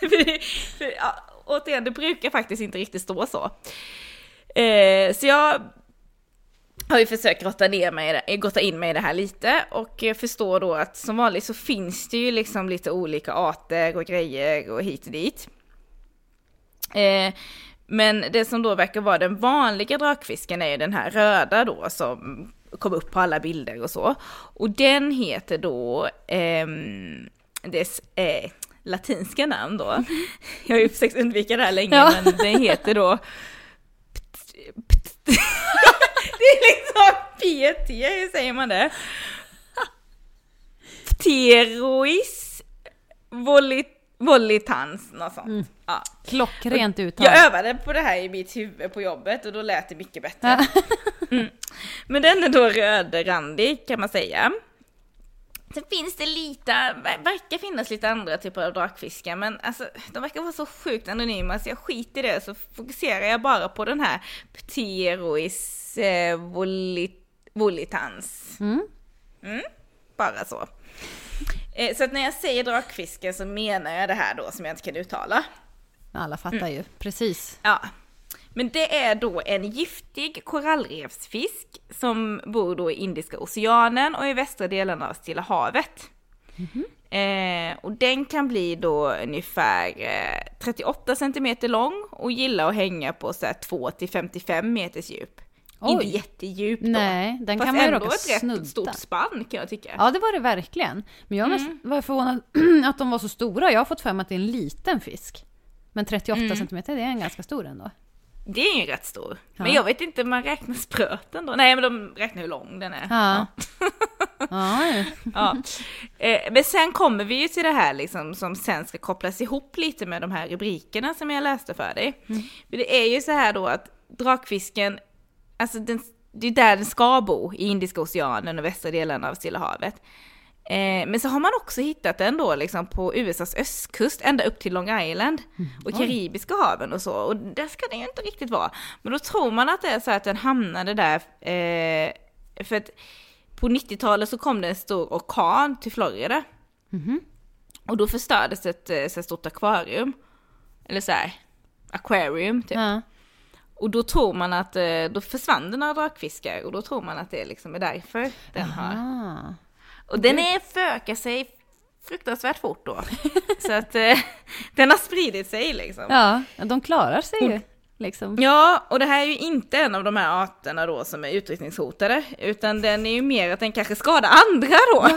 för, för, ja, återigen, det brukar faktiskt inte riktigt stå så. Eh, så jag har ju försökt grotta, ner mig, grotta in mig i det här lite och förstår då att som vanligt så finns det ju liksom lite olika arter och grejer och hit och dit. Eh, men det som då verkar vara den vanliga drakfisken är ju den här röda då som kom upp på alla bilder och så. Och den heter då eh, dess eh, latinska namn då. Jag har ju försökt undvika det här länge, ja. Men den heter då pt- pt- det är liksom P T, hur säger man det? Pterois volitans, något sånt. Mm. Ja. Klockrent uttal. Jag övade på det här i mitt huvud på jobbet och då lät det mycket bättre. Mm. Men den är då rödrandig kan man säga. Sen finns det lite, verkar finnas lite andra typer av drakfiskar, men alltså, de verkar vara så sjukt anonyma så jag skiter i det, så fokuserar jag bara på den här Pterois eh, volitans. Mm. Mm, bara så. Eh, så att när jag säger drakfiskar så menar jag det här då som jag inte kan uttala. Alla fattar mm. ju, precis. Ja. Men det är då en giftig korallrevsfisk som bor då i Indiska oceanen och i västra delen av Stilla havet. Mm-hmm. Eh, och den kan bli då ungefär eh, trettioåtta centimeter lång och gillar att hänga på så här två till femtiofem meters djup. Oj. Inte jättedjup då. Nej, den fast kan man ändå ett rätt stort spann kan jag tycka. Ja, det var det verkligen. Men jag mm. var förvånad att de var så stora. Jag har fått fram att det är en liten fisk. Men trettioåtta mm. centimeter, det är en ganska stor ändå. Det är ju rätt stor. Ja. Men jag vet inte om man räknar spröten då. Nej, men de räknar hur lång den är. Ja. Ja. Aj. Ja. Eh, men sen kommer vi ju till det här liksom, som sen ska kopplas ihop lite med de här rubrikerna som jag läste för dig. Mm. För det är ju så här då att drakfisken, alltså den, det är där den ska bo i Indiska oceanen och västra delen av Stilla havet. Eh, men så har man också hittat den då liksom på U S As östkust ända upp till Long Island och Karibiska haven och så, och där ska den ju inte riktigt vara. Men då tror man att det är så att den hamnade där eh, för att på nittiotalet så kom det en stor orkan till Florida. Mm-hmm. Och då förstördes ett, ett stort akvarium eller så här aquarium typ. Mm. Och då tror man att då försvann några drakfiskar och då tror man att det liksom är därför den har. Aha. Och den är förökar sig fruktansvärt fort då. Så att eh, den har spridit sig liksom. Ja, de klarar sig ju. Liksom. Ja, och det här är ju inte en av de här arterna då som är utrotningshotade, utan den är ju mer att den kanske skadar andra då.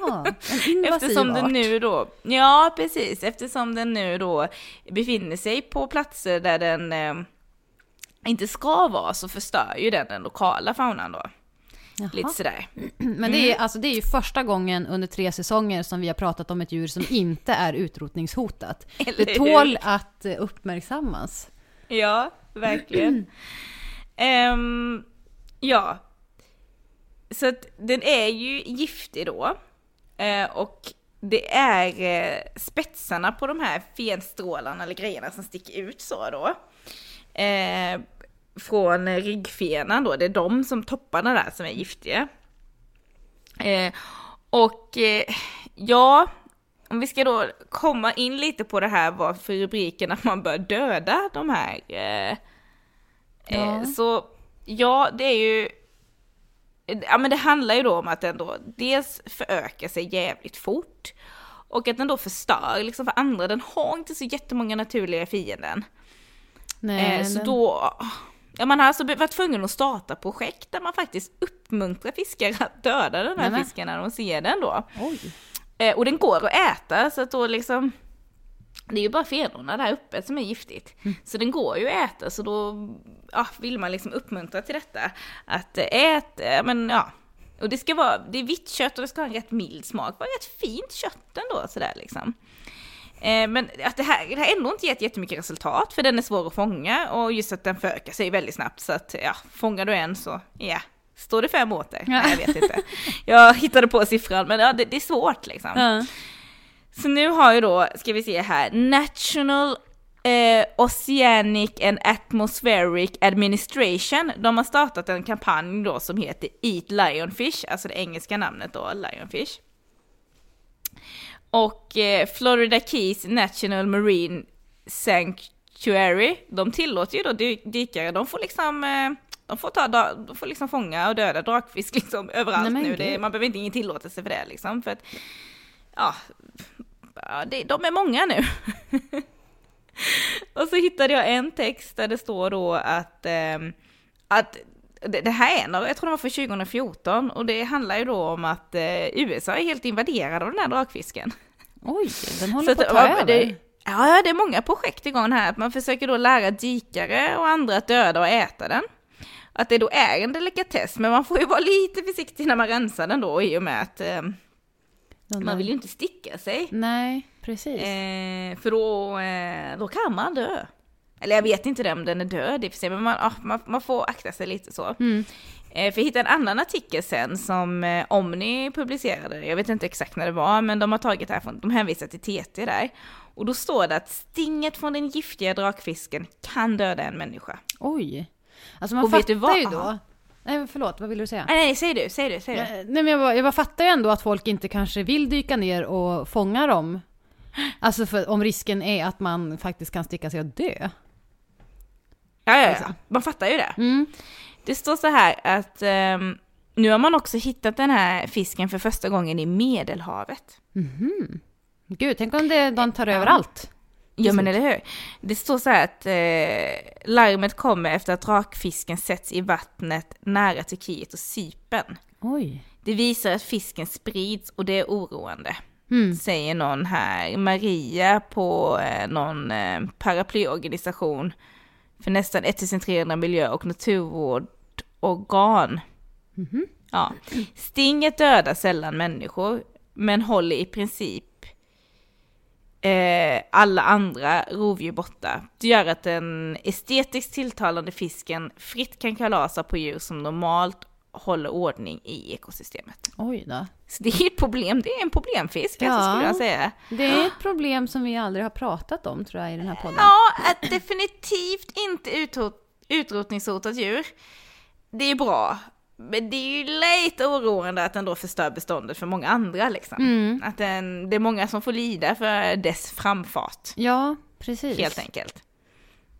Jaha, en invasiv eftersom den nu då, ja, precis. Eftersom den nu då befinner sig på platser där den eh, inte ska vara, så förstör ju den den lokala faunan då. Jaha. Lite sådär. Men det är, alltså, det är ju första gången under tre säsonger som vi har pratat om ett djur som inte är utrotningshotat. Det tål att uppmärksammas. Ja, verkligen. um, ja. Så att den är ju giftig då. Uh, och det är uh, spetsarna på de här fenstrålarna eller grejerna som sticker ut så då. Uh, från ryggfenan då. Det är de som topparna där som är giftiga. Uh, och uh, ja... Om vi ska då komma in lite på det här varför rubriken att man bör döda de här. Eh, ja. Så ja, det är ju... Ja, men det handlar ju då om att den då dels förökar sig jävligt fort och att den då förstör liksom för andra. Den har inte så jättemånga naturliga fienden. Nej, eh, så den... då... Ja, man har alltså varit tvungen att starta projekt där man faktiskt uppmuntrar fiskare att döda den här nej, fisken när de ser den då. Oj. Och den går att äta, så att då liksom, det är ju bara fenorna där uppe som är giftigt. Mm. Så den går ju att äta, så då ja, vill man liksom uppmuntra till detta. Att äta, men ja. Och det ska vara, det är vitt kött och det ska ha en rätt mild smak. Bara rätt fint kött ändå, sådär liksom. Eh, men att det här, det här ändå inte gett jättemycket resultat, för den är svår att fånga. Och just att den förökar sig väldigt snabbt, så att ja, fångar du en så, ja. Yeah. Står det fem åter? Ja. Nej, jag vet inte. Jag hittade på siffran, men ja, det, det är svårt liksom. Ja. Så nu har ju då, ska vi se här, National eh, Oceanic and Atmospheric Administration. De har startat en kampanj då som heter Eat Lionfish, alltså det engelska namnet då, Lionfish. Och eh, Florida Keys National Marine Sanctuary, de tillåter ju då dy- dykare, de får liksom... Eh, De får, ta, de får liksom fånga och döda drakfisk liksom överallt. Nej, nu. Det, man behöver inte ingen tillåtelse för det. Liksom, för att, ja, det, de är många nu. Och så hittade jag en text där det står då att, eh, att det, det här är, jag tror det var för tjugo fjorton. Och det handlar ju då om att eh, U S A är helt invaderad av den här drakfisken. Oj, den håller på att ta över. Ja, det är många projekt igång här. Man försöker då lära dykare och andra att döda och äta den. Att det då är en delikatess, men man får ju vara lite försiktig när man rensar den då, i och med att eh, man vill ju inte sticka sig. Nej, precis. Eh, för då, eh, då kan man dö. Eller jag vet inte om den är död i för sig, men man, ah, man, man får akta sig lite så. Mm. Eh, för jag hittade en annan artikel sen som eh, Omni publicerade. Jag vet inte exakt när det var, men de har tagit här från, de hänvisar till T T där. Och då står det att stinget från den giftiga drakfisken kan döda en människa. Oj. Alltså man och fattar ju då. Aha. Nej, men förlåt, vad vill du säga? Nej, nej, säg du, säg du, säg du. Nej, nej, men jag bara, jag bara fattar ju ändå att folk inte kanske vill dyka ner och fånga dem. Alltså för, om risken är att man faktiskt kan sticka sig och dö. Ja, ja, ja. Man fattar ju det. Mm. Det står så här att um, nu har man också hittat den här fisken för första gången i Medelhavet. Mm-hmm. Gud, tänk om det, de tar över allt. Ja, men eller hur? Det står så här att eh, larmet kommer efter att rakfisken sätts i vattnet nära Turkiet och Cypern. Oj. Det visar att fisken sprids och det är oroande. Mm. Säger någon här. Maria på eh, någon eh, paraplyorganisation för nästan tretton hundra miljö- och naturvårdorgan. Mm-hmm. Ja. Stinget dödar sällan människor, men håller i princip eh, alla andra rovdjur borta. Det gör att den estetiskt tilltalande fisken fritt kan kalasa på djur som normalt håller ordning i ekosystemet. Oj då. Så det är ett problem, det är en problemfisk, ja, alltså skulle jag säga. Det är ett problem som vi aldrig har pratat om, tror jag, i den här podden. Ja, att definitivt inte utrot- utrotningshotat djur. Det är bra. Men det är ju lite oroande att den då förstör beståndet för många andra, liksom. Mm. Att den, det är många som får lida för dess framfart. Ja, precis. Helt enkelt.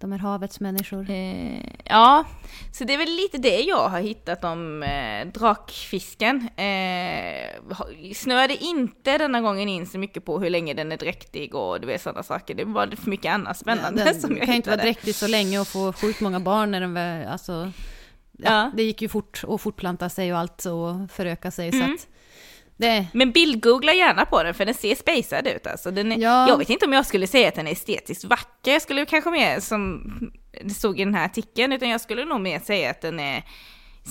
De är havets människor. Eh, ja, så det är väl lite det jag har hittat om eh, drakfisken. Eh, snöade inte denna gången in så mycket på hur länge den är dräktig och du vet sådana saker. Det var för mycket annat spännande, ja, som jag kan inte vara dräktig så länge och få sjukt många barn när den var, alltså, ja, ja. Det gick ju fort att fortplanta sig och allt och föröka sig, mm, så att det. Men bildgoogla gärna på den, för den ser spejsad ut. Alltså, den är, ja. Jag vet inte om jag skulle säga att den är estetiskt vacker. Jag skulle kanske mer, som det stod i den här artikeln, utan jag skulle nog mer säga att den är,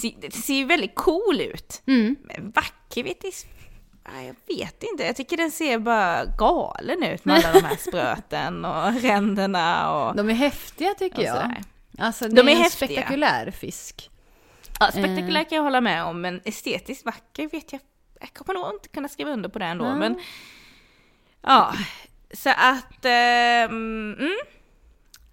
ser, ser väldigt cool ut. Mm. Men vacker, vet du, jag vet inte. Jag tycker den ser bara galen ut med alla de här spröten och ränderna. Och, de är häftiga, tycker jag. Alltså, det de är, är en häftiga. Spektakulär fisk. Ja, spektakulär kan jag hålla med om, men estetiskt vacker vet jag. Jag kommer nog inte kunna skriva under på det ändå, mm, men ja, så att eh, mm.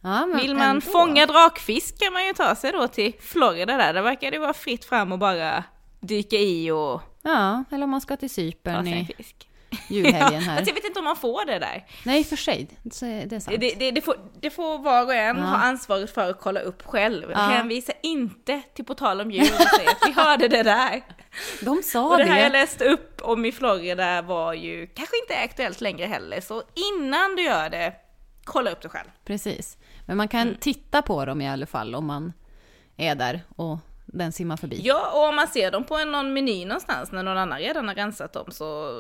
ja, men vill man ändå fånga drakfisk kan man ju ta sig då till Florida där. Där verkar det vara fritt fram och bara dyka i och, ja, eller om man ska till Cypern i fisk. Julhelgen här. Ja, jag vet inte om man får det där. Nej, för sig. Det är sant. Det, det, det, får, det får var och en, ja, ha ansvaret för att kolla upp själv. Ja. Hänvisa inte till portal om djur och säga att vi hörde det där. De sa och det. Det här jag läste upp om i Florida var ju kanske inte aktuellt längre heller. Så innan du gör det, kolla upp det själv. Precis. Men man kan mm. titta på dem i alla fall om man är där och den simmar förbi. Ja, och om man ser dem på en, någon meny någonstans när någon annan redan har rensat dem, så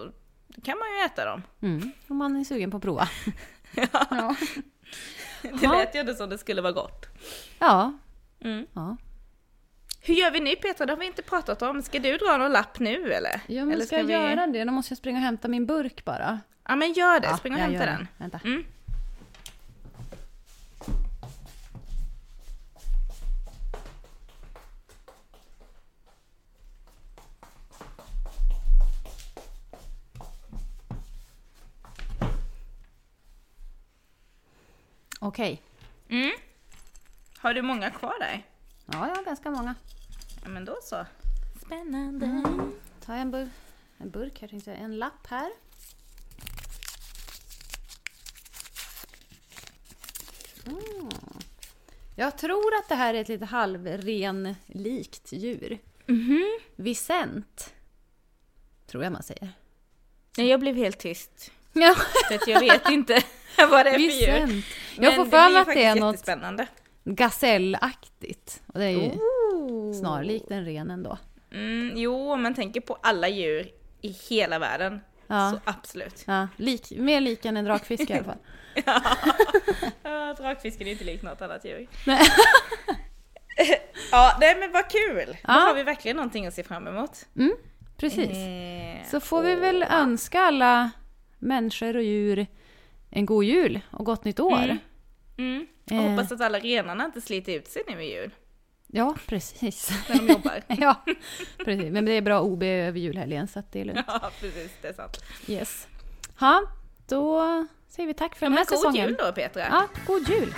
kan man ju äta dem. Mm, om man är sugen på att prova. Ja. Ja. Det lät ju inte som det skulle vara gott. Ja. Mm. Ja. Hur gör vi nu, Petra? Det har vi inte pratat om. Ska du dra någon lapp nu, eller? Ja, men eller ska jag vi... göra det? Då måste jag springa och hämta min burk bara. Ja, men gör det. Ja, spring och hämta den. Vänta. Mm. Okej. Mm. Har du många kvar där? Ja, jag har ganska många. Ja, men då så. Spännande. Mm. Ta en, bur- en burk här, tänkte jag. En lapp här. Mm. Jag tror att det här är ett lite halvrenlikt djur. Mm-hmm. Vicent. Tror jag man säger. Nej, jag blev helt tyst. Ja. För att jag vet inte vad det är Vicent. För djur. Men jag får för mig att det är något spännande. Gasellaktigt. Och det är ju oh. snarlikt en ren ändå. Mm, jo, om man tänker på alla djur i hela världen. Ja. Så absolut. Ja. Lik, mer lik än en drakfisk i alla fall. Ja. Ja, drakfisken är inte lik något annat djur. Nej. Ja, nej, men vad kul. Ja. Då har vi verkligen någonting att se fram emot. Mm, precis. Eh, Så får och... vi väl önska alla människor och djur en god jul och gott nytt år. Mm. Mm. Jag eh. hoppas att alla renarna inte sliter ut sig nu i jul. Ja, precis. När de jobbar. Ja, precis. Men det är bra O B över julhelgen, så att det är lugnt. Ja, precis. Det är sant. Yes. Ja, då säger vi tack för ja, den här säsongen. God jul då, Petra. Ja, god jul.